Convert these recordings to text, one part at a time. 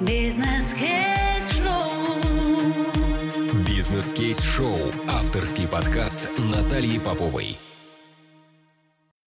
Бизнес-кейс-шоу. Бизнес-кейс-шоу. Авторский подкаст Натальи Поповой.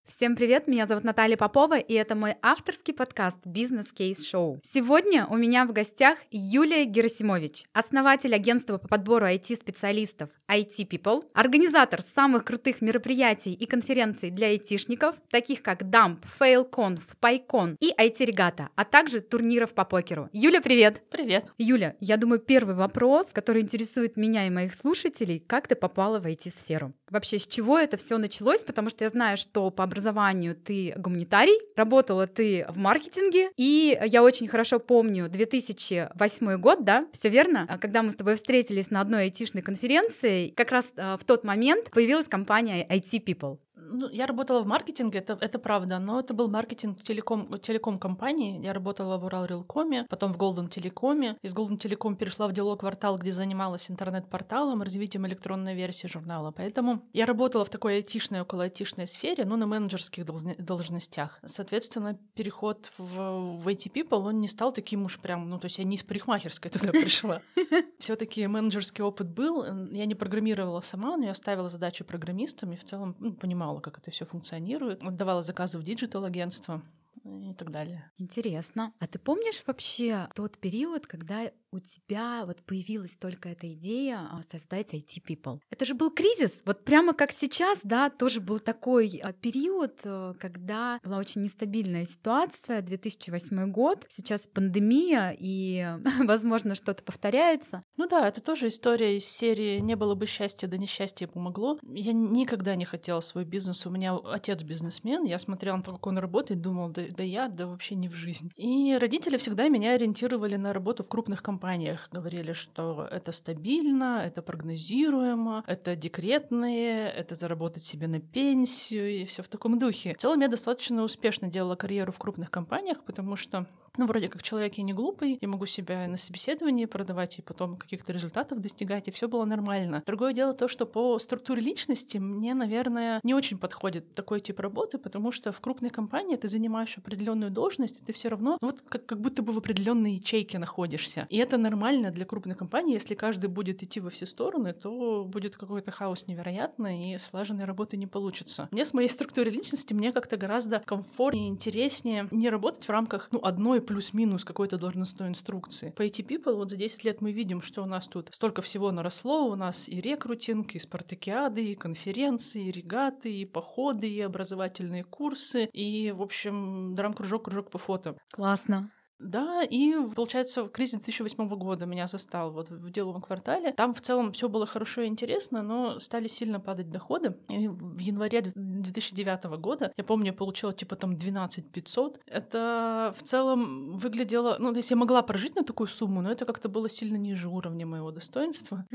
Всем привет, меня зовут Наталья Попова, и это мой авторский подкаст «Бизнес-кейс-шоу». Сегодня у меня в гостях Юлия Герасимович, основатель агентства по подбору IT-специалистов IT People, организатор самых крутых мероприятий и конференций для айтишников, таких как DUMP, FailConf, PyCon и IT-Регата, а также турниров по покеру. Юля, привет! Привет! Юля, я думаю, первый вопрос, который интересует меня и моих слушателей, как ты попала в IT-сферу? Вообще, с чего это все началось? Потому что я знаю, что по образованию ты гуманитарий, работала ты в маркетинге, и я очень хорошо помню 2008 год, да, все верно? Когда мы с тобой встретились на одной айтишной конференции, как раз в тот момент появилась компания IT People. Ну, я работала в маркетинге, это правда, но это был маркетинг телеком-компании. Я работала в Урал-Рилкоме, потом в Голден Телекоме. Из Голден Телеком перешла в Диалог-Квартал, где занималась интернет-порталом, развитием электронной версии журнала. Поэтому я работала в такой айтишной, около айтишной сфере, но на менеджерских должностях. Соответственно, переход в IT People, он не стал таким уж прям, ну, то есть я не из парикмахерской туда пришла. Все-таки менеджерский опыт был. Я не программировала сама, но я ставила задачи программистам и в целом понимала, как это все функционирует, отдавала заказы в диджитал-агентство и так далее. Интересно. А ты помнишь вообще тот период, когда у тебя вот появилась только эта идея создать IT People? Это же был кризис, вот прямо как сейчас, да, тоже был такой период, когда была очень нестабильная ситуация, 2008 год, сейчас пандемия, и, возможно, что-то повторяется. Ну да, это тоже история из серии «Не было бы счастья, да несчастье помогло». Я никогда не хотела свой бизнес, у меня отец бизнесмен, я смотрела на то, как он работает, думала, да вообще не в жизнь. И родители всегда меня ориентировали на работу в крупных компаниях. Говорили, что это стабильно, это прогнозируемо, это декретные, это заработать себе на пенсию и все в таком духе. В целом я достаточно успешно делала карьеру в крупных компаниях, потому что, ну, вроде как человек я не глупый, я могу себя на собеседовании продавать и потом каких-то результатов достигать, и все было нормально. Другое дело то, что по структуре личности мне, наверное, не очень подходит такой тип работы, потому что в крупной компании ты занимаешь определенную должность, и ты все равно вот как будто бы в определенной ячейке находишься. И это нормально для крупной компании, если каждый будет идти во все стороны, то будет какой-то хаос невероятный, и слаженной работы не получится. Мне с моей структурой личности мне как-то гораздо комфортнее, интереснее не работать в рамках, ну, одной плюс-минус какой-то должностной инструкции. По IT People вот за 10 лет мы видим, что у нас тут столько всего наросло, у нас и рекрутинг, и спартакиады, и конференции, и регаты, и походы, и образовательные курсы, и, в общем, драм-кружок, кружок по фото. Классно. Да, и, получается, кризис 2008 года меня застал вот в деловом квартале. Там в целом все было хорошо и интересно, но стали сильно падать доходы. И в январе 2009 года, я помню, я получила типа там 12 500. Это в целом выглядело... Ну, то есть я могла прожить на такую сумму, но это как-то было сильно ниже уровня моего достоинства.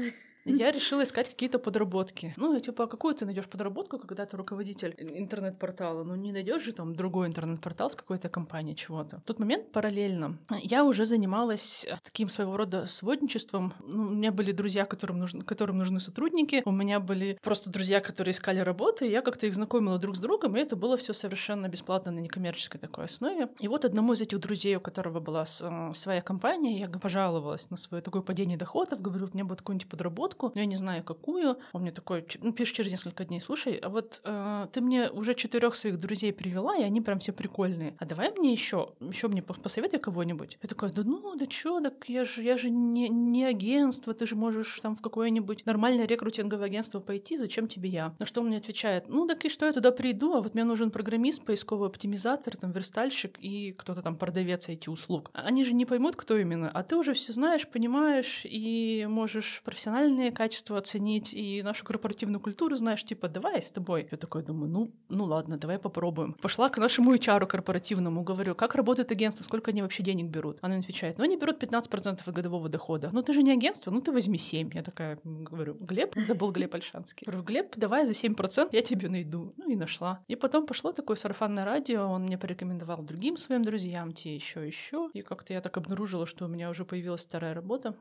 Я решила искать какие-то подработки. Ну, типа, какую ты найдешь подработку, когда ты руководитель интернет-портала? Ну, не найдешь же там другой интернет-портал с какой-то компанией чего-то. В тот момент параллельно я уже занималась таким своего рода сводничеством. Ну, у меня были друзья, которым нужны сотрудники. У меня были просто друзья, которые искали работу. И я как-то их знакомила друг с другом, и это было все совершенно бесплатно на некоммерческой такой основе. И вот одному из этих друзей, у которого была своя компания, я пожаловалась на свое такое падение доходов. Говорю, у меня будет какую-нибудь подработку, но я не знаю, какую. Он мне такой, ну, пишет через несколько дней, слушай, а вот ты мне уже 4 своих друзей привела, и они прям все прикольные. А давай мне еще мне посоветуй кого-нибудь. Я такая, так я же не агентство, ты же можешь там в какое-нибудь нормальное рекрутинговое агентство пойти, зачем тебе я? На что он мне отвечает, ну так и что, я туда приду, а вот мне нужен программист, поисковый оптимизатор, там, верстальщик и кто-то там продавец IT-услуг. Они же не поймут, кто именно, а ты уже все знаешь, понимаешь, и можешь профессиональные качество оценить и нашу корпоративную культуру, знаешь, типа, давай с тобой. Я такой думаю, ну ладно, давай попробуем. Пошла к нашему HR корпоративному, говорю, как работает агентство, сколько они вообще денег берут? Она отвечает, они берут 15% от годового дохода. Ну ты же не агентство, ты возьми 7%. Я такая говорю, Глеб, это был Глеб Ольшанский. Говорю, Глеб, давай за 7% я тебе найду. Ну и нашла. И потом пошло такое сарафанное радио, он мне порекомендовал другим своим друзьям, те еще. И как-то я так обнаружила, что у меня уже появилась вторая работа.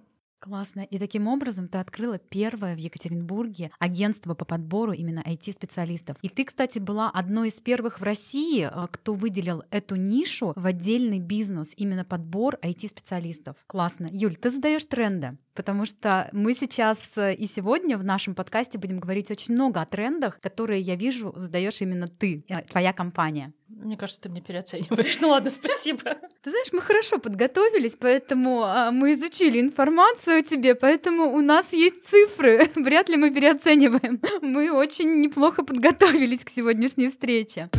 Классно. И таким образом ты открыла первое в Екатеринбурге агентство по подбору именно IT-специалистов. И ты, кстати, была одной из первых в России, кто выделил эту нишу в отдельный бизнес, именно подбор IT-специалистов. Классно. Юль, ты задаешь тренды, потому что мы сейчас и сегодня в нашем подкасте будем говорить очень много о трендах, которые, я вижу, задаешь именно ты, твоя компания. Мне кажется, ты меня переоцениваешь. Ну ладно, спасибо. Ты знаешь, мы хорошо подготовились, поэтому мы изучили информацию о тебе, поэтому у нас есть цифры. Вряд ли мы переоцениваем. Мы очень неплохо подготовились к сегодняшней встрече.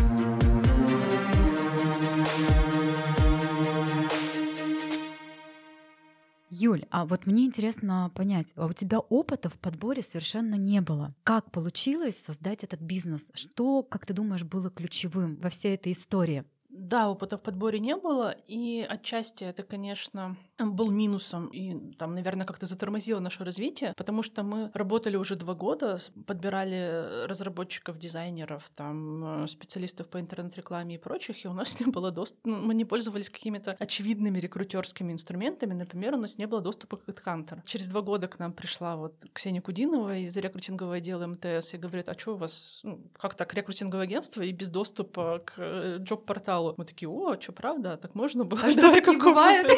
Юль, а вот мне интересно понять, а у тебя опыта в подборе совершенно не было. Как получилось создать этот бизнес? Что, как ты думаешь, было ключевым во всей этой истории? Да, опыта в подборе не было, и отчасти это, конечно, был минусом, и там, наверное, как-то затормозило наше развитие, потому что мы работали уже 2 года, подбирали разработчиков, дизайнеров, там, специалистов по интернет-рекламе и прочих, и у нас не было доступа, мы не пользовались какими-то очевидными рекрутерскими инструментами, например, у нас не было доступа к HeadHunter. Через 2 года к нам пришла вот Ксения Кудинова из рекрутингового отдела МТС и говорит, а что у вас, как так, рекрутинговое агентство и без доступа к джоб-порталу? Мы такие, о, что, правда? Так можно было? А что такое бывает?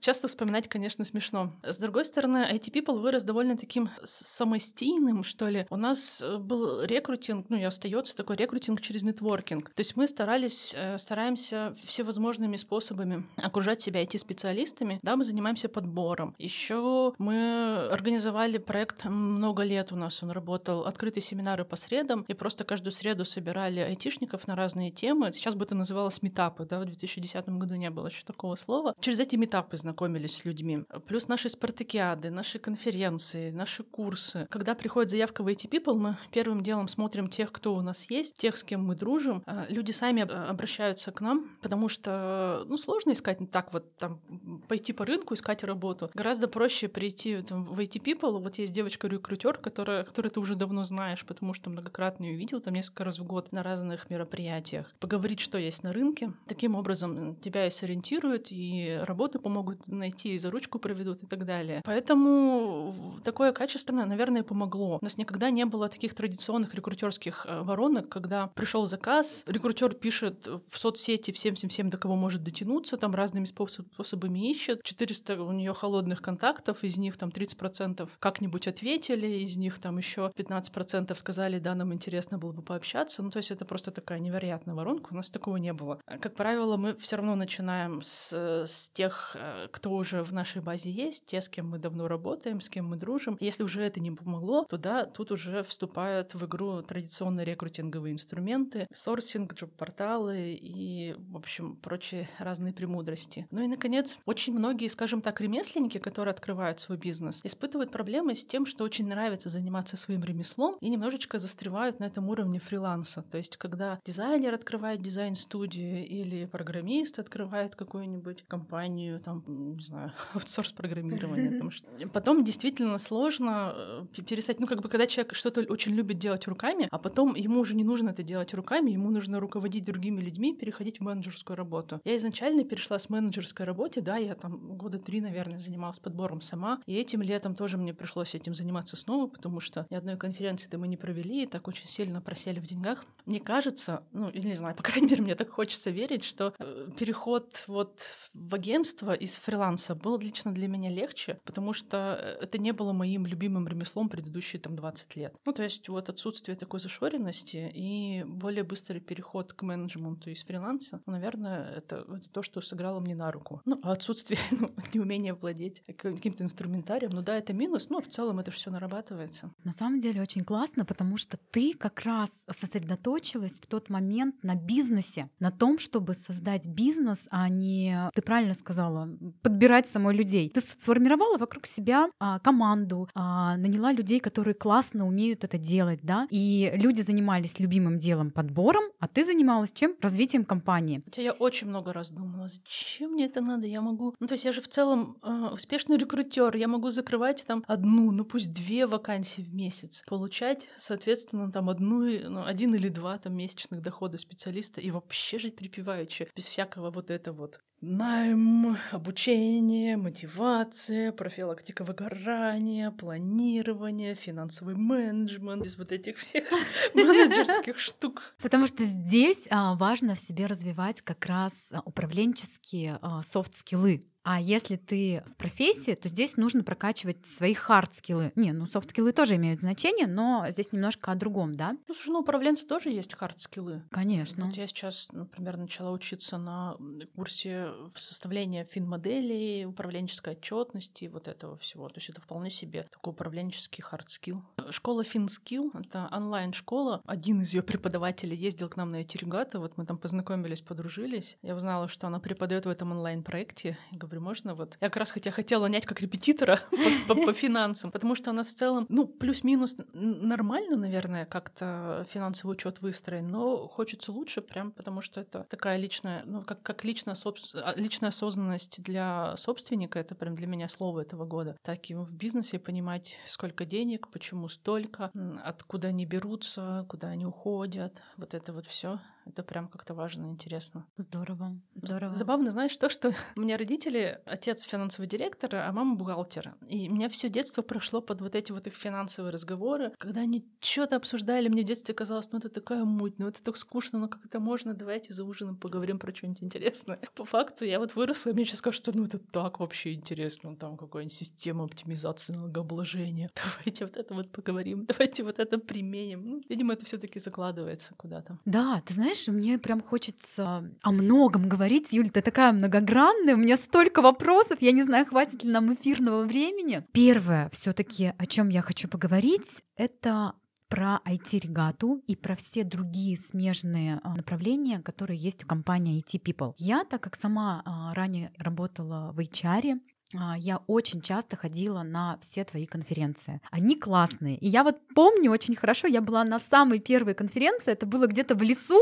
Часто вспоминать, конечно, смешно. С другой стороны, IT People вырос довольно таким самостийным, что ли. У нас был рекрутинг, ну и остается такой рекрутинг через нетворкинг. То есть мы стараемся всевозможными способами окружать себя IT-специалистами. Да, мы занимаемся подбором. Еще мы организовали проект много лет у нас, он работал. Открытые семинары по средам, и просто каждую среду собирали айтишников на разные темы. Сейчас бы это называлось митапы, да, в 2010 году не было еще такого слова. Через эти митапы знакомились с людьми. Плюс наши спартакиады, наши конференции, наши курсы. Когда приходит заявка в IT People, мы первым делом смотрим тех, кто у нас есть, тех, с кем мы дружим. Люди сами обращаются к нам, потому что, ну, сложно искать так вот, там, пойти по рынку, искать работу. Гораздо проще прийти там, в IT People. Вот есть девочка-рекрутер, которую ты уже давно знаешь, потому что многократно ее видел, там, несколько раз в год на разных мероприятиях. Поговорить, что есть на рынке. Таким образом, тебя и сориентируют, и работы помогут найти, и за ручку проведут, и так далее. Поэтому такое качество, наверное, помогло. У нас никогда не было таких традиционных рекрутерских воронок, когда пришел заказ, рекрутер пишет в соцсети всем, до кого может дотянуться, там разными способами ищет. 400 у нее холодных контактов, из них там 30% как-нибудь ответили, из них там еще 15% сказали, да, нам интересно было бы пообщаться. Ну, то есть это просто такая невероятная воронка. У нас такого не было. Как правило, мы все равно начинаем с тех, кто уже в нашей базе есть, те, с кем мы давно работаем, с кем мы дружим. Если уже это не помогло, то да, тут уже вступают в игру традиционные рекрутинговые инструменты, сорсинг, джоб-порталы и, в общем, прочие разные премудрости. Ну и, наконец, очень многие, скажем так, ремесленники, которые открывают свой бизнес, испытывают проблемы с тем, что очень нравится заниматься своим ремеслом и немножечко застревают на этом уровне фриланса. То есть, когда дизайнер открывает дизайн-студию или программист открывает какую-нибудь компанию, там, не знаю, аутсорс программирования. Потом действительно сложно перестать, ну, как бы, когда человек что-то очень любит делать руками, а потом ему уже не нужно это делать руками, ему нужно руководить другими людьми, переходить в менеджерскую работу. Я изначально перешла с менеджерской работы, да, я там 3 года, наверное, занималась подбором сама, и этим летом тоже мне пришлось этим заниматься снова, потому что ни одной конференции-то мы не провели, и так очень сильно просели в деньгах. Мне кажется, ну, не знаю, по крайней мере, мне так хочется верить, что переход вот в агентство из фриланса был лично для меня легче, потому что это не было моим любимым ремеслом предыдущие там 20 лет. Ну, то есть вот отсутствие такой зашоренности и более быстрый переход к менеджменту из фриланса, наверное, это то, что сыграло мне на руку. Ну, а отсутствие неумения владеть каким-то инструментарием, ну да, это минус, но в целом это же всё нарабатывается. На самом деле очень классно, потому что ты как раз сосредоточилась в тот момент на бизнесе, на том, чтобы создать бизнес, а не, ты правильно сказала, подбирать самой людей. Ты сформировала вокруг себя команду, наняла людей, которые классно умеют это делать, да, и люди занимались любимым делом, подбором, а ты занималась чем? Развитием компании. Хотя я очень много раз думала, зачем мне это надо, я могу... Ну, то есть я же в целом успешный рекрутер, я могу закрывать там 1, ну пусть 2 вакансии в месяц, получать, соответственно, там 1 или 2 там месячных дохода специалиста и вообще жить припеваючи, без всякого вот это вот. Найм, обучение, мотивация, профилактика выгорания, планирование, финансовый менеджмент, без вот этих всех менеджерских штук. Потому что здесь важно в себе развивать как раз управленческие софт-скиллы. А если ты в профессии, то здесь нужно прокачивать свои хард-скиллы. Не, ну софт-скиллы тоже имеют значение, но здесь немножко о другом, да? Ну, слушай, ну управленцы тоже есть хард-скиллы. Конечно. Вот я сейчас, например, начала учиться на курсе составления финмоделей, управленческой отчетности, вот этого всего. То есть это вполне себе такой управленческий хард-скилл. Школа Финскилл, это онлайн-школа. Один из ее преподавателей ездил к нам на IT-Регату, вот мы там познакомились, подружились. Я узнала, что она преподает в этом онлайн-проекте. Говорю, можно вот? Я как раз хотела нанять как репетитора по финансам, потому что у нас в целом, ну, плюс-минус нормально, наверное, как-то финансовый учет выстроен, но хочется лучше прям, потому что это такая личная, ну, как личная осознанность для собственника, это прям для меня слово этого года. Так и в бизнесе понимать, сколько денег, почему столько, откуда они берутся, куда они уходят, вот это вот все. Это прям как-то важно, интересно. Здорово, здорово. Забавно, знаешь, то, что у меня родители, отец финансовый директор, а мама бухгалтер. И у меня все детство прошло под вот эти вот их финансовые разговоры. Когда они что-то обсуждали, мне в детстве казалось, ну это такая муть, ну это так скучно, ну как это можно, давайте за ужином поговорим про что-нибудь интересное. По факту я вот выросла, и мне сейчас кажется, ну это так вообще интересно, там какая-нибудь система оптимизации налогообложения. Давайте вот это вот поговорим, давайте вот это применим. Ну, видимо, это все-таки закладывается куда-то. Да, ты знаешь, мне прям хочется о многом говорить. Юль, ты такая многогранная, у меня столько вопросов, я не знаю, хватит ли нам эфирного времени. Первое, все-таки, о чем я хочу поговорить, это про IT-регату и про все другие смежные направления, которые есть у компании IT People. Я, так как сама ранее работала в HR, я очень часто ходила на все твои конференции. Они классные. И я вот помню очень хорошо, я была на самой первой конференции, это было где-то в лесу,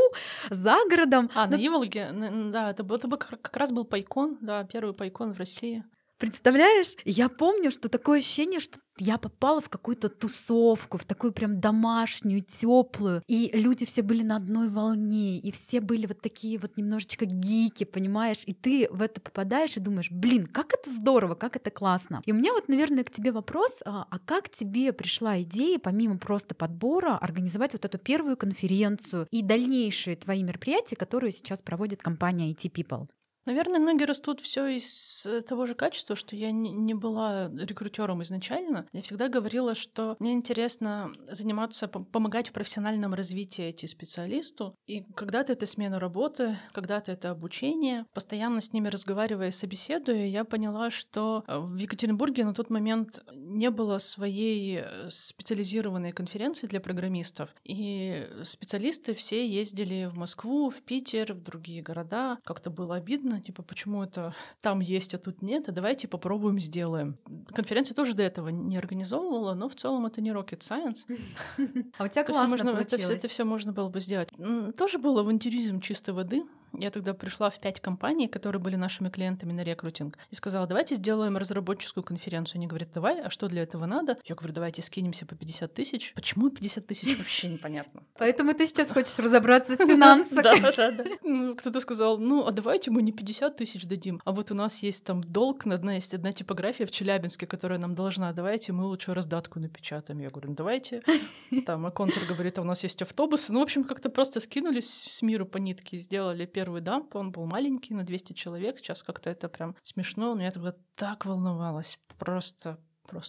за городом. На Иволге, да, это как раз был PyCon, да, первый PyCon в России. Представляешь? Я помню, что такое ощущение, что я попала в какую-то тусовку, в такую прям домашнюю, теплую, и люди все были на одной волне, и все были вот такие вот немножечко гики, понимаешь, и ты в это попадаешь и думаешь, блин, как это здорово, как это классно. И у меня вот, наверное, к тебе вопрос, а как тебе пришла идея, помимо просто подбора, организовать вот эту первую конференцию и дальнейшие твои мероприятия, которые сейчас проводит компания IT People? Наверное, ноги растут все из того же качества, что я не была рекрутером изначально. Я всегда говорила, что мне интересно заниматься, помогать в профессиональном развитии IT-специалисту. И когда-то это смена работы, когда-то это обучение. Постоянно с ними разговаривая, собеседуя, я поняла, что в Екатеринбурге на тот момент не было своей специализированной конференции для программистов. И специалисты все ездили в Москву, в Питер, в другие города. Как-то было обидно. Типа, почему это там есть, а тут нет, а давайте попробуем, сделаем. Конференция тоже до этого не организовывала, но в целом это не rocket science. А у тебя классно получилось. Это все можно было бы сделать. Тоже был авантюризм чистой воды. Я тогда пришла в 5 компаний, которые были нашими клиентами на рекрутинг, и сказала, давайте сделаем разработческую конференцию. Они говорят, давай, а что для этого надо? Я говорю, давайте скинемся по 50 тысяч. Почему 50 тысяч? Вообще непонятно. Поэтому ты сейчас хочешь разобраться в финансах. Да. Кто-то сказал, ну, а давайте мы не 50 тысяч дадим, а вот у нас есть там долг, есть одна типография в Челябинске, которая нам должна, давайте мы лучше раздатку напечатаем. Я говорю, ну, давайте. Там, а Контур говорит, а у нас есть автобусы. Ну, в общем, как-то просто скинулись с миру по нитке, сделали первый DUMP, он был маленький, на 200 человек. Сейчас как-то это прям смешно, но я тогда так волновалась, просто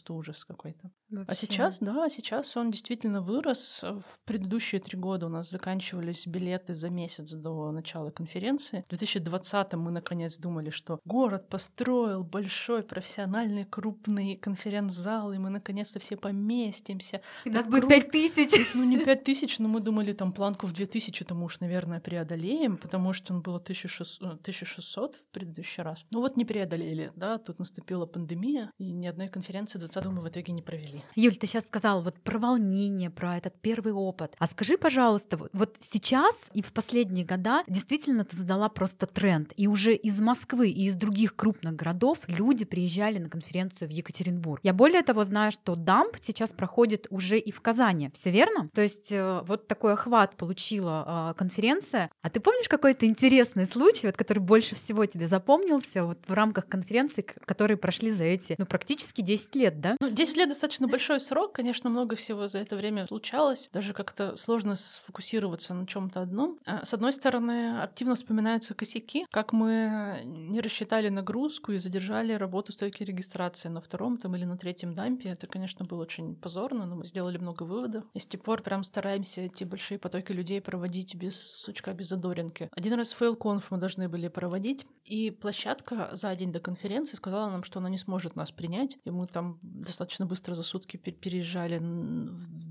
ужас какой-то. Вообще. А сейчас он действительно вырос. В предыдущие 3 года у нас заканчивались билеты за месяц до начала конференции. В 2020-м мы наконец думали, что город построил большой, профессиональный, крупный конференц-зал, и мы наконец-то все поместимся. И нас будет 5000. Ну, не 5000, но мы думали, там планку в 2000-то мы уж, наверное, преодолеем, потому что он было 1600 в предыдущий раз. Ну вот не преодолели, да, тут наступила пандемия, и ни одной конференции 2020 мы в итоге не провели. истории. Юль, ты сейчас сказала вот про волнение, про этот первый опыт. А скажи, пожалуйста, вот сейчас и в последние года действительно ты задала просто тренд. И уже из Москвы и из других крупных городов люди приезжали на конференцию в Екатеринбург. Я более того знаю, что DUMP сейчас проходит уже и в Казани. Все верно? То есть вот такой охват получила конференция. А ты помнишь какой-то интересный случай, вот, который больше всего тебе запомнился вот в рамках конференции, которые прошли за эти, практически 10 лет, да? 10 лет достаточно большой срок, конечно, много всего за это время случалось. Даже как-то сложно сфокусироваться на чем-то одном. С одной стороны, активно вспоминаются косяки, как мы не рассчитали нагрузку и задержали работу стойки регистрации на втором там, или на третьем дампе. Это, конечно, было очень позорно, но мы сделали много выводов. И с тех пор прям стараемся эти большие потоки людей проводить без сучка, без задоринки. Один раз FailConf мы должны были проводить, и площадка за день до конференции сказала нам, что она не сможет нас принять, и мы там достаточно быстро за сутки переезжали в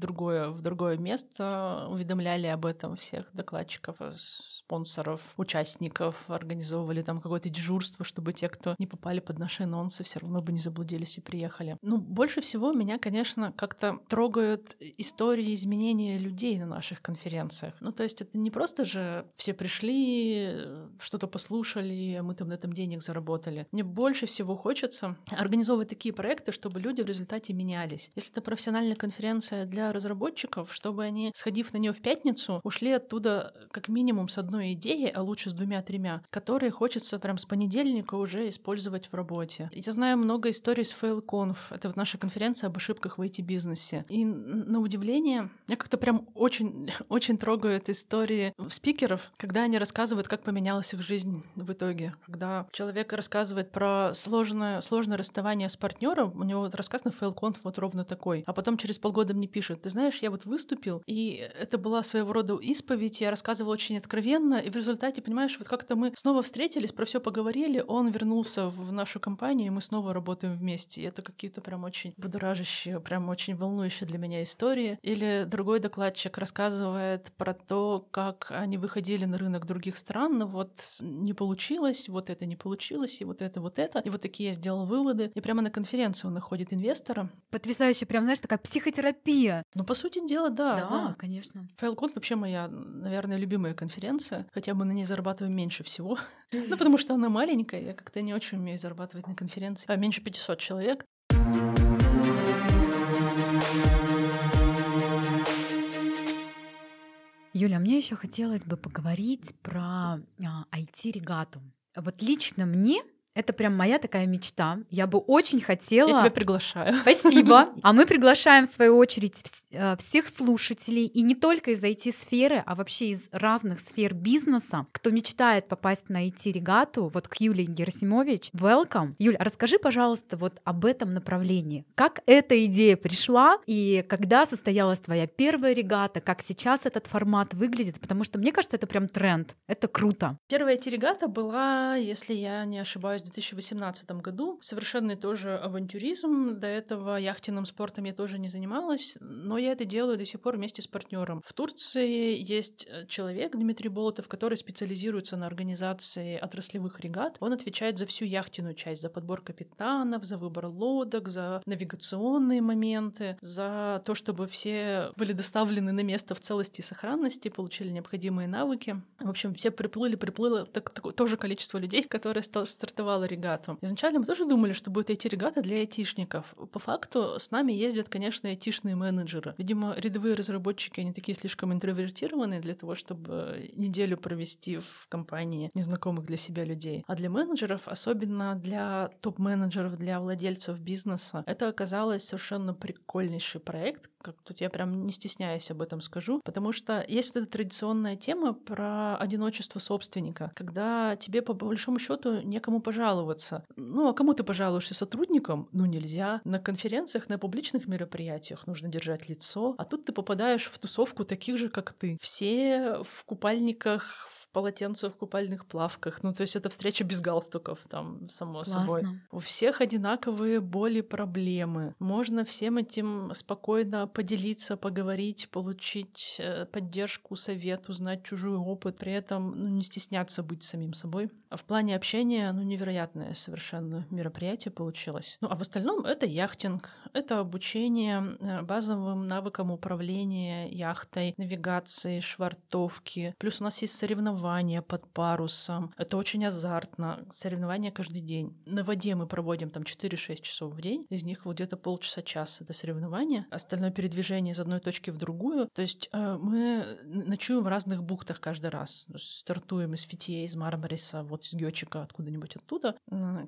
другое место, уведомляли об этом всех докладчиков, спонсоров, участников, организовывали там какое-то дежурство, чтобы те, кто не попали под наши анонсы, все равно бы не заблудились и приехали. Больше всего меня, конечно, как-то трогают истории изменения людей на наших конференциях. То есть это не просто же все пришли, что-то послушали, а мы там на этом денег заработали. Мне больше всего хочется организовывать такие проекты, чтобы люди в результате менялись. Если это профессиональная конференция для разработчиков, чтобы они, сходив на нее в пятницу, ушли оттуда как минимум с одной идеей, а лучше с двумя-тремя, которые хочется прям с понедельника уже использовать в работе. Я знаю много историй с FailConf. Это вот наша конференция об ошибках в IT-бизнесе. И на удивление, меня как-то прям очень трогают истории спикеров, когда они рассказывают, как поменялась их жизнь в итоге. Когда человек рассказывает про сложное расставание с партнером, у него вот рассказ на FailConf вот ровно такой, а потом через полгода мне пишет: ты знаешь, я вот выступил, и это была своего рода исповедь, я рассказывала очень откровенно, и в результате, понимаешь, вот как-то мы снова встретились, про все поговорили, он вернулся в нашу компанию, и мы снова работаем вместе. И это какие-то прям очень будоражащие, прям очень волнующие для меня истории. Или другой докладчик рассказывает про то, как они выходили на рынок других стран, но вот не получилось, вот это не получилось, и вот это. И вот такие я сделал выводы. И прямо на конференцию он находит инвестора. Потрясающе, прям, знаешь, такая психотерапия. По сути дела, да. Да, конечно. FailConf вообще моя, наверное, любимая конференция, хотя бы на ней зарабатываю меньше всего. Потому что она маленькая, я как-то не очень умею зарабатывать на конференции. Меньше 500 человек. Юля, мне еще хотелось бы поговорить про IT-регату. Вот лично мне это прям моя такая мечта. Я бы очень хотела... Я тебя приглашаю. Спасибо. А мы приглашаем, в свою очередь, всех слушателей, и не только из IT-сферы, а вообще из разных сфер бизнеса, кто мечтает попасть на IT-регату, вот к Юлии Герасимович. Welcome. Юль, расскажи, пожалуйста, вот об этом направлении. Как эта идея пришла, и когда состоялась твоя первая регата, как сейчас этот формат выглядит? Потому что, мне кажется, это прям тренд. Это круто. Первая IT-регата была, если я не ошибаюсь, в 2018 году. Совершенный тоже авантюризм. До этого яхтенным спортом я тоже не занималась, но я это делаю до сих пор вместе с партнером. В Турции есть человек, Дмитрий Болотов, который специализируется на организации отраслевых регат. Он отвечает за всю яхтенную часть, за подбор капитанов, за выбор лодок, за навигационные моменты, за то, чтобы все были доставлены на место в целости и сохранности, получили необходимые навыки. В общем, все приплыло тоже количество людей, которые стартовали регату. Изначально мы тоже думали, что будет IT-регата для айтишников. По факту с нами ездят, конечно, айтишные менеджеры. Видимо, рядовые разработчики, они такие слишком интровертированные для того, чтобы неделю провести в компании незнакомых для себя людей. А для менеджеров, особенно для топ-менеджеров, для владельцев бизнеса, это оказалось совершенно прикольнейший проект. Как тут я прям не стесняюсь об этом скажу, потому что есть вот эта традиционная тема про одиночество собственника, когда тебе по большому счету некому пожаловаться. А кому ты пожалуешься? Сотрудникам? Нельзя. На конференциях, на публичных мероприятиях нужно держать лицо, а тут ты попадаешь в тусовку таких же, как ты. Все в купальниках, полотенцах, в купальных плавках. Ну, то есть это встреча без галстуков, там, само Классно. Собой. У всех одинаковые боли, проблемы. Можно всем этим спокойно поделиться, поговорить, получить поддержку, совет, узнать чужой опыт, при этом не стесняться быть самим собой. А в плане общения, невероятное совершенно мероприятие получилось. А в остальном это яхтинг, это обучение базовым навыкам управления яхтой, навигации, швартовки. Плюс у нас есть соревнования под парусом. Это очень азартно. Соревнования каждый день. На воде мы проводим там 4-6 часов в день. Из них вот где-то полчаса-час — это соревнования. Остальное передвижение из одной точки в другую. То есть мы ночуем в разных бухтах каждый раз. Стартуем из Фетии, из Мармариса, вот из Гёчика, откуда-нибудь оттуда.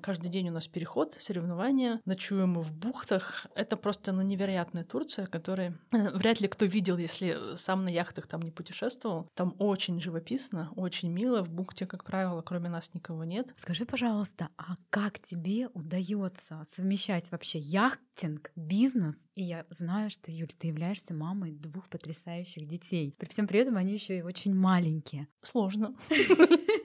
Каждый день у нас переход, соревнования. Ночуем в бухтах. Это просто невероятная Турция, которая вряд ли кто видел, если сам на яхтах там не путешествовал. Там очень живописно, очень мило. В бухте, как правило, кроме нас никого нет. Скажи, пожалуйста, а как тебе удается совмещать вообще яхтинг, бизнес? И я знаю, что, Юль, ты являешься мамой 2 потрясающих детей. При всем при этом они еще и очень маленькие. Сложно.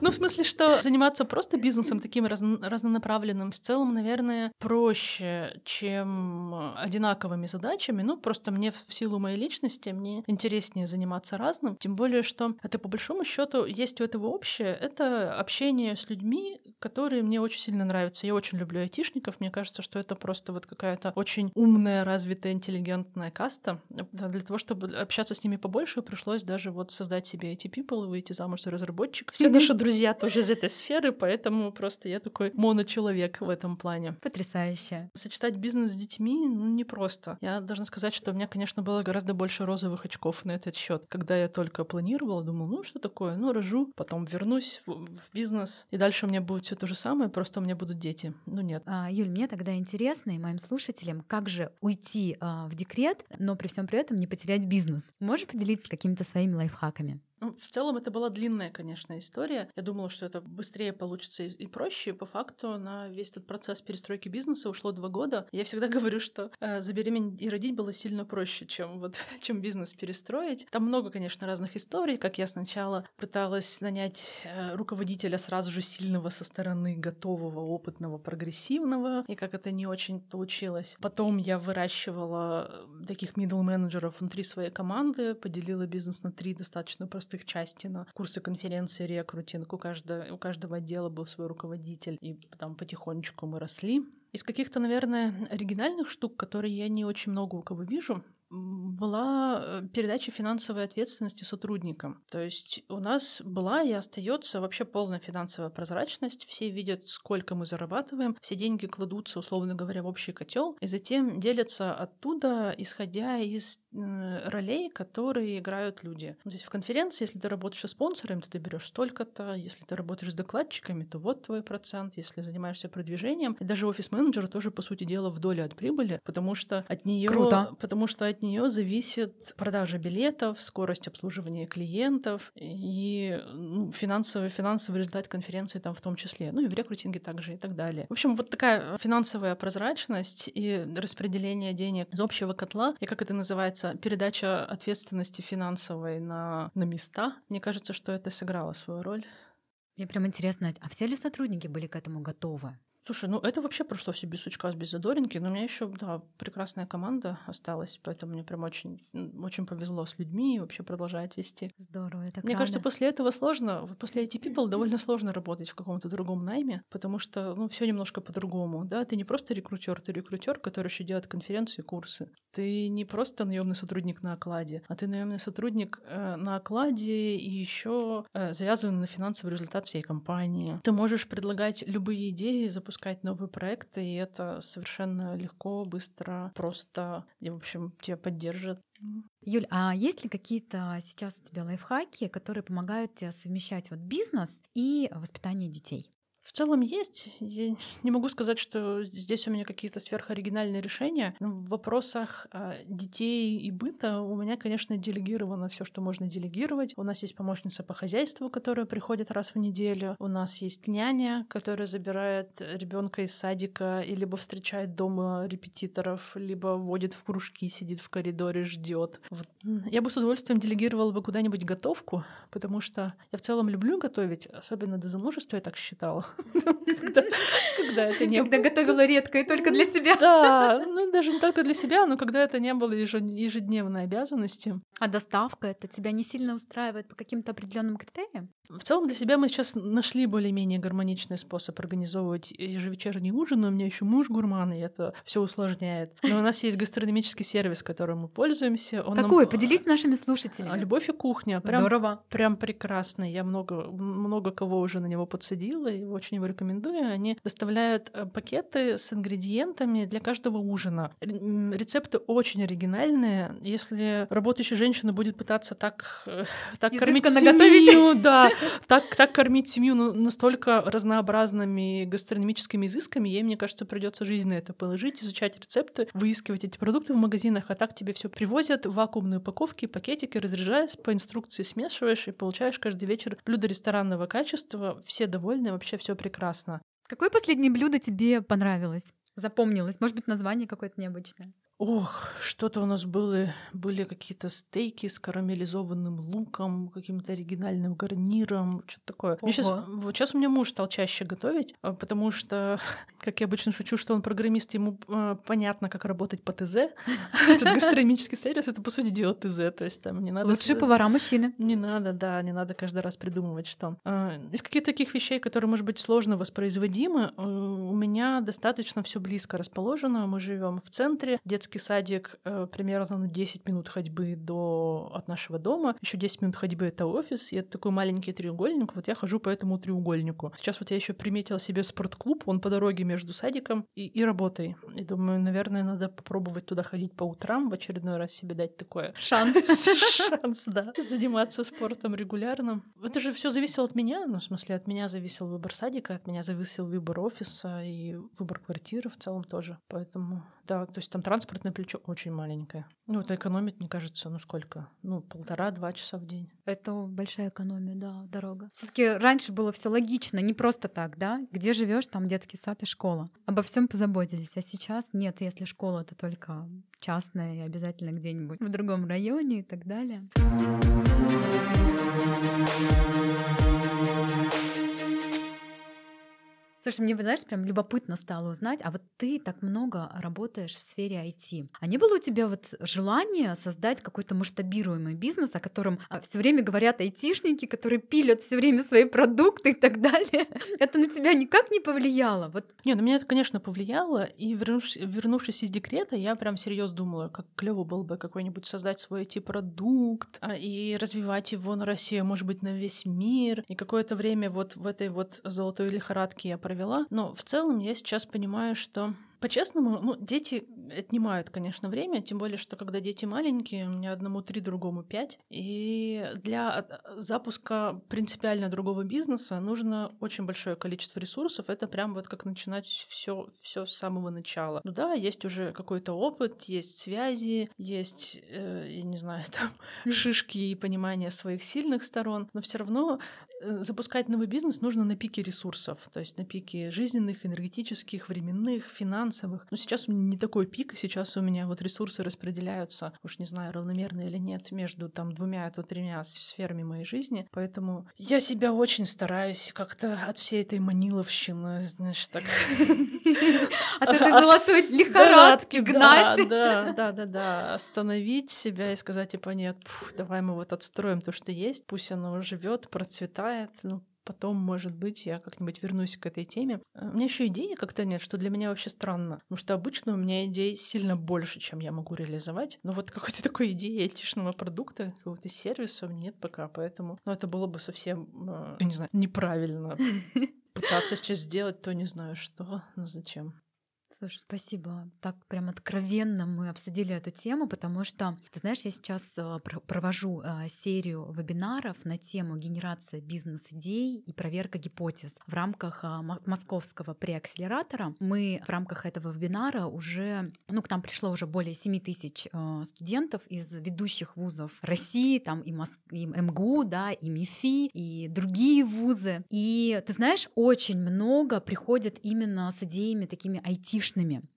Ну, в смысле, что заниматься просто бизнесом таким разнонаправленным в целом, наверное, проще, чем одинаковыми задачами. Ну, просто мне в силу моей личности, мне интереснее заниматься разным. Тем более, что это, по большому счету, есть у этого общее. Это общение с людьми, которые мне очень сильно нравятся. Я очень люблю айтишников. Мне кажется, что это просто вот какая-то очень умная, развитая, интеллигентная каста. Для того, чтобы общаться с ними побольше, пришлось даже вот создать себе IT People, выйти замуж за разработчиков. Все наши друзья тоже из этой сферы, поэтому просто я такой моночеловек в этом плане. Потрясающе. Сочетать бизнес с детьми непросто. Я должна сказать, что у меня, конечно, было гораздо больше розовых очков на этот счет. Когда я только планировала, думала, что такое? Рожу, потом вернусь в бизнес, и дальше у меня будет все то же самое, просто у меня будут дети. Нет. Юль, мне тогда интересно, и моим слушателям, как же уйти в декрет, но при всем при этом не потерять бизнес? Можешь поделиться какими-то своими лайфхаками? В целом это была длинная, конечно, история. Я думала, что это быстрее получится и проще. По факту на весь этот процесс перестройки бизнеса ушло 2 года. Я всегда говорю, что забеременеть и родить было сильно проще, чем бизнес перестроить. Там много, конечно, разных историй. Как я сначала пыталась нанять руководителя сразу же сильного со стороны, готового, опытного, прогрессивного. И как это не очень получилось. Потом я выращивала таких middle-менеджеров внутри своей команды, поделила бизнес на 3 достаточно простых части, на курсы, конференции, рекрутинг. У каждого отдела был свой руководитель, и там потихонечку мы росли. Из каких-то, наверное, оригинальных штук, которые я не очень много у кого вижу, была передача финансовой ответственности сотрудникам. То есть у нас была и остается вообще полная финансовая прозрачность. Все видят, сколько мы зарабатываем. Все деньги кладутся, условно говоря, в общий котел, и затем делятся оттуда, исходя из ролей, которые играют люди. То есть в конференции, если ты работаешь со спонсорами, то ты берешь столько-то. Если ты работаешь с докладчиками, то вот твой процент. Если занимаешься продвижением, и даже офис-менеджер тоже, по сути дела, в доле от прибыли, потому что от нее зависит продажа билетов, скорость обслуживания клиентов и финансовый результат конференции там в том числе. И в рекрутинге также и так далее. В общем, вот такая финансовая прозрачность и распределение денег из общего котла, и, как это называется, передача ответственности финансовой на места. Мне кажется, что это сыграло свою роль. Мне прям интересно, а все ли сотрудники были к этому готовы? Слушай, это вообще прошло все без сучка, без задоринки, но у меня еще прекрасная команда осталась, поэтому мне прям очень, очень повезло с людьми и вообще продолжает вести. Здорово, это правда. Мне кажется, после этого сложно, после IT People довольно сложно работать в каком-то другом найме, потому что, все немножко по-другому, да, ты не просто рекрутер, ты рекрутер, который еще делает конференции и курсы, ты не просто наемный сотрудник на окладе, а ты наемный сотрудник на окладе и еще завязан на финансовый результат всей компании. Ты можешь предлагать любые идеи, запускать новые проекты, и это совершенно легко, быстро, просто, и, в общем, тебя поддержат. Юль, а есть ли какие-то сейчас у тебя лайфхаки, которые помогают тебе совмещать бизнес и воспитание детей? В целом есть. Я не могу сказать, что здесь у меня какие-то сверхоригинальные решения. Но в вопросах детей и быта у меня, конечно, делегировано все, что можно делегировать. У нас есть помощница по хозяйству, которая приходит раз в неделю. У нас есть няня, которая забирает ребенка из садика и либо встречает дома репетиторов, либо водит в кружки, сидит в коридоре, ждет. Вот. Я бы с удовольствием делегировала бы куда-нибудь готовку, потому что я в целом люблю готовить, особенно до замужества я так считала. Когда готовила редко и только для себя. Да, ну даже не только для себя, но когда это не было ежедневной обязанности. А доставка это тебя не сильно устраивает по каким-то определенным критериям? В целом для себя мы сейчас нашли более-менее гармоничный способ организовывать ежевечерний ужин, но у меня еще муж гурман, и это все усложняет. Но у нас есть гастрономический сервис, которым мы пользуемся. Какой? Поделись с нашими слушателями. «Любовь и кухня». Здорово. Прям прекрасный. Я много кого уже на него подсадила, и очень его рекомендую. Они доставляют пакеты с ингредиентами для каждого ужина. Рецепты очень оригинальные. Если работающая женщина будет пытаться так кормить семью, да, так кормить семью настолько разнообразными гастрономическими изысками, ей, мне кажется, придется жизнь на это положить, изучать рецепты, выискивать эти продукты в магазинах, а так тебе все привозят в вакуумные упаковки, пакетики, разряжаешь, по инструкции смешиваешь и получаешь каждый вечер блюдо ресторанного качества. Все довольны, вообще все прекрасно. Какое последнее блюдо тебе понравилось? Запомнилось? Может быть, название какое-то необычное? Ох, что-то у нас были какие-то стейки с карамелизованным луком, каким-то оригинальным гарниром, что-то такое. Сейчас у меня муж стал чаще готовить, потому что, как я обычно шучу, что он программист, ему понятно, как работать по ТЗ. Этот гастрономический сервис — это, по сути дела, ТЗ. То есть там не надо... Лучшие повара мужчины. Не надо каждый раз придумывать, что. Из каких-то таких вещей, которые, может быть, сложно воспроизводимы, у меня достаточно все близко расположено. Мы живем в центре, детский садик примерно 10 минут ходьбы от нашего дома. Еще 10 минут ходьбы — это офис, и это такой маленький треугольник. Вот я хожу по этому треугольнику. Сейчас вот я еще приметила себе спортклуб, он по дороге между садиком и работой. И думаю, наверное, надо попробовать туда ходить по утрам, в очередной раз себе дать такое. Шанс, да. Заниматься спортом регулярно. Это же все зависело от меня, ну, в смысле, от меня зависел выбор садика, от меня зависел выбор офиса и выбор квартиры в целом тоже. Поэтому, да, то есть там транспортное плечо очень маленькое. Ну, это экономит, мне кажется, ну сколько? Ну, 1,5-2 часа в день. Это большая экономия, да, дорога. Все-таки раньше было все логично, не просто так, да? Где живешь, там детский сад и школа. Обо всем позаботились, а сейчас нет, если школа, то только частная и обязательно где-нибудь в другом районе и так далее. Слушай, мне, знаешь, прям любопытно стало узнать, а вот ты так много работаешь в сфере IT. А не было у тебя вот желания создать какой-то масштабируемый бизнес, о котором все время говорят айтишники, которые пилят все время свои продукты и так далее? Это на тебя никак не повлияло? Вот. Не, на меня это, конечно, повлияло. И вернувшись из декрета, я прям серьезно думала, как клево было бы какой-нибудь создать свой IT-продукт и развивать его на Россию, может быть, на весь мир. И какое-то время вот в этой вот золотой лихорадке я провела, но в целом я сейчас понимаю, что по-честному, ну, дети отнимают, конечно, время, тем более, что когда дети маленькие, у меня одному 3, другому 5, и для запуска принципиально другого бизнеса нужно очень большое количество ресурсов, это прям вот как начинать все с самого начала. Ну да, есть уже какой-то опыт, есть связи, есть, я не знаю, там, шишки и понимание своих сильных сторон, но все равно запускать новый бизнес нужно на пике ресурсов, то есть на пике жизненных, энергетических, временных, финансовых. Но сейчас у меня не такой пик, сейчас у меня вот ресурсы распределяются, уж не знаю, равномерно или нет, между там 2-3 сферами моей жизни, поэтому я себя очень стараюсь как-то от всей этой маниловщины, знаешь, так... От этой золотой лихорадки гнать. Да, остановить себя и сказать, типа, нет, давай мы вот отстроим то, что есть, пусть оно живет, процветает. Ну, потом, может быть, я как-нибудь вернусь к этой теме. У меня еще идеи как-то нет, что для меня вообще странно, потому что обычно у меня идей сильно больше, чем я могу реализовать. Но вот какой-то такой идеи айтишного продукта, какого-то сервиса у меня нет пока, поэтому... Ну, это было бы совсем, я не знаю, неправильно пытаться сейчас сделать то, не знаю что, ну зачем. Слушай, спасибо. Так прям откровенно мы обсудили эту тему, потому что, ты знаешь, я сейчас провожу серию вебинаров на тему генерация бизнес-идей и проверка гипотез в рамках московского преакселератора. Мы в рамках этого вебинара уже, к нам пришло уже более 7000 студентов из ведущих вузов России, там и МГУ, да, и МИФИ, и другие вузы. И, ты знаешь, очень много приходят именно с идеями такими IT.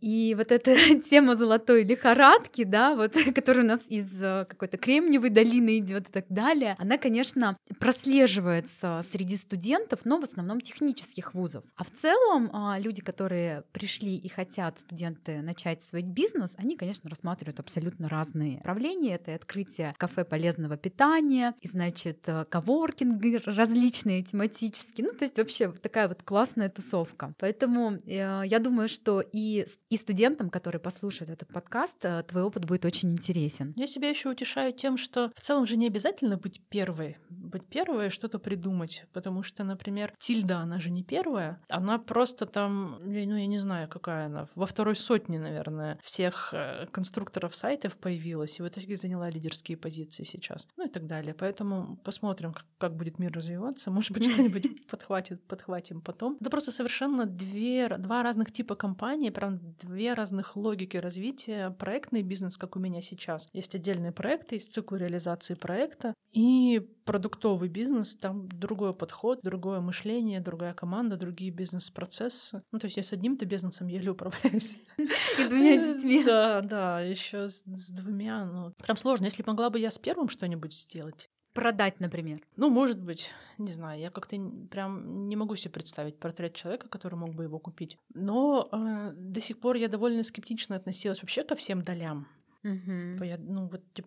И вот эта тема золотой лихорадки, да, вот, которая у нас из какой-то Кремниевой долины идет и так далее, она, конечно, прослеживается среди студентов, но в основном технических вузов. А в целом люди, которые пришли и хотят, студенты, начать свой бизнес, они, конечно, рассматривают абсолютно разные направления. Это открытие кафе полезного питания, и, значит, коворкинги различные тематические. То есть вообще такая вот классная тусовка. Поэтому я думаю, что и студентам, которые послушают этот подкаст, твой опыт будет очень интересен. Я себя еще утешаю тем, что в целом же не обязательно быть первой. Быть первой и что-то придумать. Потому что, например, Тильда, она же не первая. Она просто там, я не знаю, какая она, во второй сотне, наверное, всех конструкторов сайтов появилась. И в итоге заняла лидерские позиции сейчас. И так далее. Поэтому посмотрим, как будет мир развиваться. Может быть, что-нибудь подхватим потом. Это просто совершенно два разных типа компании, прям две разных логики развития. Проектный бизнес, как у меня сейчас. Есть отдельные проекты, есть циклы реализации проекта. И продуктовый бизнес, там другой подход, другое мышление, другая команда, другие бизнес-процессы. То есть я с одним-то бизнесом еле управляюсь. И двумя детьми. Да, еще с двумя. Прям сложно. Если могла бы я с первым что-нибудь сделать. Продать, например. Может быть. Не знаю, я как-то прям не могу себе представить портрет человека, который мог бы его купить. Но до сих пор я довольно скептично относилась вообще ко всем долям. Угу.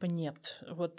Нет.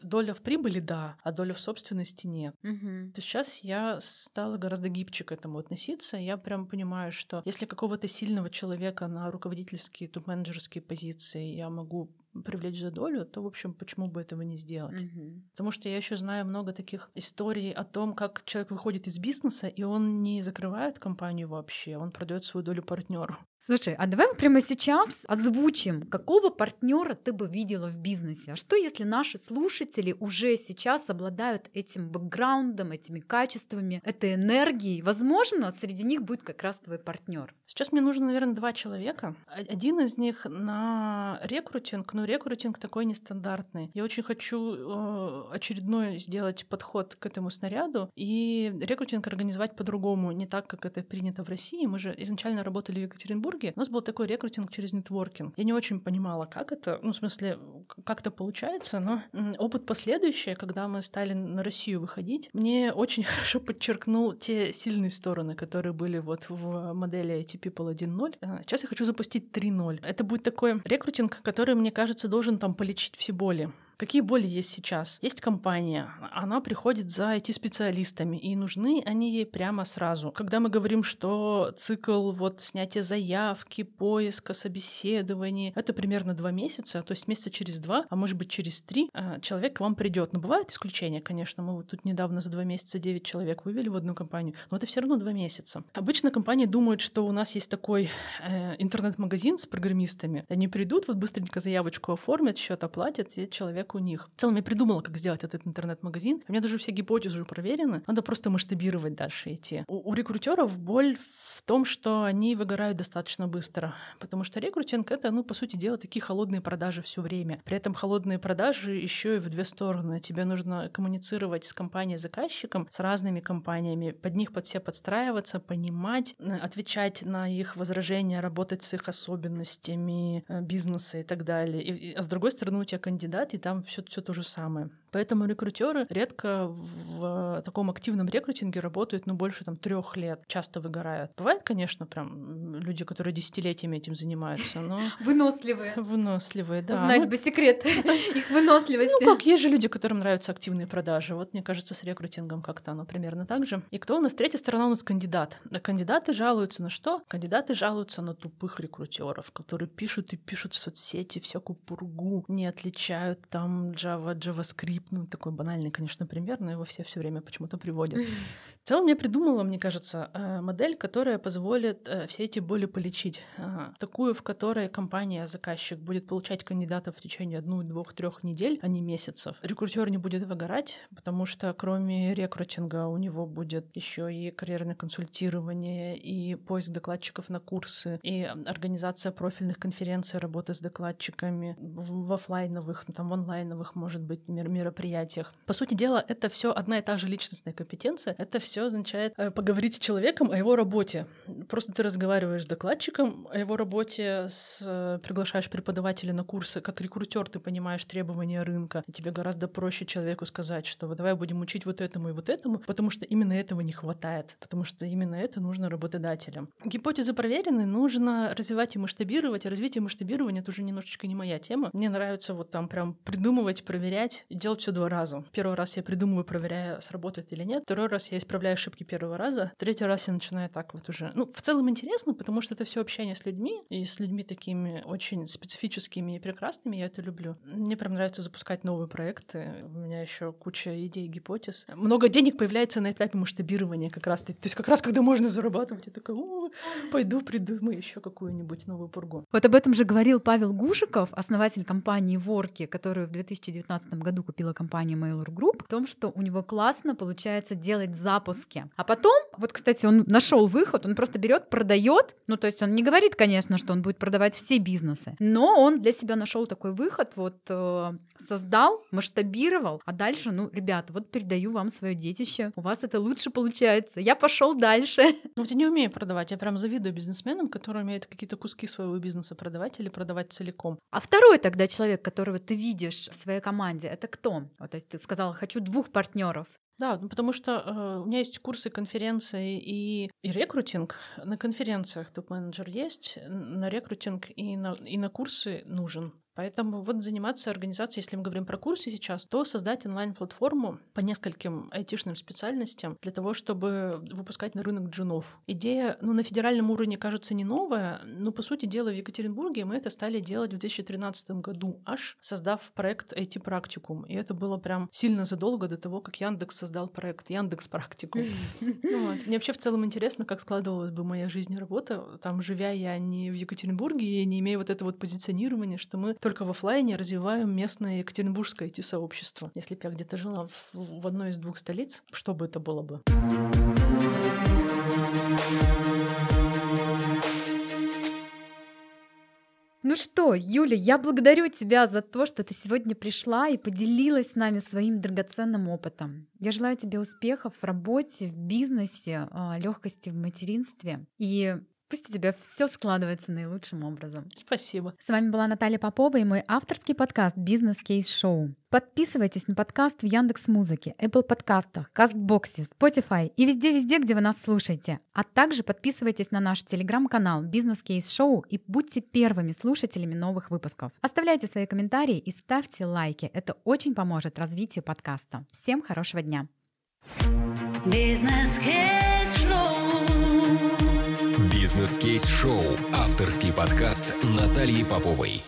Доля в прибыли, да, а доля в собственности нет. Угу. То сейчас я стала гораздо гибче к этому относиться. Я прям понимаю, что если какого-то сильного человека на руководительские, топ-менеджерские позиции я могу привлечь за долю, то, в общем, почему бы этого не сделать? Угу. Потому что я еще знаю много таких историй о том, как человек выходит из бизнеса, и он не закрывает компанию вообще, он продает свою долю партнеру. Слушай, а давай мы прямо сейчас озвучим, какого партнера ты бы видела в бизнесе? А что, если наши слушатели уже сейчас обладают этим бэкграундом, этими качествами, этой энергией? Возможно, среди них будет как раз твой партнер. Сейчас мне нужно, наверное, 2 человека. Один из них на рекрутинг, рекрутинг такой нестандартный. Я очень хочу очередной сделать подход к этому снаряду и рекрутинг организовать по-другому, не так, как это принято в России. Мы же изначально работали в Екатеринбурге. У нас был такой рекрутинг через нетворкинг. Я не очень понимала, как это, как это получается, но опыт последующий, когда мы стали на Россию выходить, мне очень хорошо подчеркнул те сильные стороны, которые были в модели IT People 1.0. Сейчас я хочу запустить 3.0. Это будет такой рекрутинг, который, мне кажется, должен там полечить все боли. Какие боли есть сейчас? Есть компания, она приходит за IT-специалистами, и нужны они ей прямо сразу. Когда мы говорим, что цикл снятия заявки, поиска, собеседований, это примерно 2 месяца, то есть месяца через 2, а может быть через 3 человек к вам придет. Но бывают исключения, конечно, мы тут недавно за 2 месяца 9 человек вывели в одну компанию, но это все равно 2 месяца. Обычно компании думают, что у нас есть такой интернет-магазин с программистами, они придут, быстренько заявочку оформят, счет оплатят, и человек у них. В целом я придумала, как сделать этот интернет-магазин. У меня даже все гипотезы уже проверены. Надо просто масштабировать дальше идти. У рекрутеров боль в том, что они выгорают достаточно быстро, потому что рекрутинг — это, по сути дела, такие холодные продажи все время. При этом холодные продажи еще и в 2 стороны. Тебе нужно коммуницировать с компанией-заказчиком, с разными компаниями, под все подстраиваться, понимать, отвечать на их возражения, работать с их особенностями бизнеса и так далее. А с другой стороны у тебя кандидат, и там все то же самое. Поэтому рекрутеры редко в таком активном рекрутинге работают, больше 3 лет, часто выгорают. Бывает, конечно, прям люди, которые десятилетиями этим занимаются, но... Выносливые, да. Узнать бы секрет их выносливости. Есть же люди, которым нравятся активные продажи. Мне кажется, с рекрутингом как-то оно примерно так же. И кто у нас? Третья сторона у нас кандидат. А кандидаты жалуются на что? Кандидаты жалуются на тупых рекрутеров, которые пишут и пишут в соцсети всякую пургу, не отличают там Java, JavaScript, ну, такой банальный, конечно, пример, но его все время почему-то приводят. В целом я придумала, мне кажется, модель, которая позволит все эти боли полечить. Такую, в которой компания-заказчик будет получать кандидатов в течение 1-2-3 недель, а не месяцев. Рекрутер не будет выгорать, потому что кроме рекрутинга у него будет еще и карьерное консультирование, и поиск докладчиков на курсы, и организация профильных конференций, работа с докладчиками в офлайновых, там, в онлайновых, может быть, мероприятиях. По сути дела, это все одна и та же личностная компетенция. Это все означает поговорить с человеком о его работе. Просто ты разговариваешь с докладчиком о его работе, приглашаешь преподавателя на курсы. Как рекрутер ты понимаешь требования рынка. И тебе гораздо проще человеку сказать, что давай будем учить вот этому и вот этому, потому что именно этого не хватает, потому что именно это нужно работодателям. Гипотезы проверены, нужно развивать и масштабировать. Развитие и масштабирование — это уже немножечко не моя тема. Мне нравится вот там прям придумывать, проверять и делать все 2 раза. Первый раз я придумываю, проверяю, сработает или нет. Второй раз я исправляю ошибки первого раза. Третий раз я начинаю так вот уже. Ну, в целом интересно, потому что это все общение с людьми, и с людьми такими очень специфическими и прекрасными. Я это люблю. Мне прям нравится запускать новые проекты. У меня еще куча идей, гипотез. Много денег появляется на этапе масштабирования как раз. То есть как раз когда можно зарабатывать, я такая, пойду придумаю еще какую-нибудь новую пургу. Вот об этом же говорил Павел Гужиков, основатель компании Ворки, которую в 2019 году купила компания Mailer Group, в том, что у него классно получается делать запуски. А потом, вот, кстати, он нашел выход, он просто берет, продает. Ну, то есть он не говорит, конечно, что он будет продавать все бизнесы, но он для себя нашел такой выход, вот создал, масштабировал, а дальше, ну, ребята, вот передаю вам свое детище, у вас это лучше получается, я пошел дальше. Ну, я не умею продавать, я прям завидую бизнесменам, которые умеют какие-то куски своего бизнеса продавать или продавать целиком. А второй тогда человек, которого ты видишь в своей команде, это кто? Вот, то есть ты сказала, хочу 2 партнёра. Да, потому что у меня есть курсы, конференции и рекрутинг. На конференциях топ-менеджер есть, на рекрутинг и на курсы нужен. Поэтому вот заниматься организацией, если мы говорим про курсы сейчас, то создать онлайн-платформу по нескольким айтишным специальностям для того, чтобы выпускать на рынок джунов. Идея, ну, на федеральном уровне, кажется, не новая, но, по сути дела, в Екатеринбурге мы это стали делать в 2013 году аж, создав проект IT-Практикум. И это было прям сильно задолго до того, как Яндекс создал проект Яндекс-практикум. Мне вообще в целом интересно, как складывалась бы моя жизнь и работа. Там, живя я не в Екатеринбурге и не имея вот это вот позиционирование, что мы только в офлайне развиваем местное екатеринбургское IT-сообщество. Если бы я где-то жила в одной из 2 столиц, что бы это было бы? Ну что, Юля, я благодарю тебя за то, что ты сегодня пришла и поделилась с нами своим драгоценным опытом. Я желаю тебе успехов в работе, в бизнесе, легкости в материнстве. И пусть у тебя все складывается наилучшим образом. Спасибо. С вами была Наталья Попова и мой авторский подкаст «Бизнес-кейс-шоу». Подписывайтесь на подкаст в Яндекс.Музыке, Apple подкастах, Кастбоксе, Spotify и везде-везде, где вы нас слушаете. А также подписывайтесь на наш телеграм-канал «Бизнес-кейс-шоу» и будьте первыми слушателями новых выпусков. Оставляйте свои комментарии и ставьте лайки. Это очень поможет развитию подкаста. Всем хорошего дня. «Бизнес-кейс-шоу» — авторский подкаст Натальи Поповой.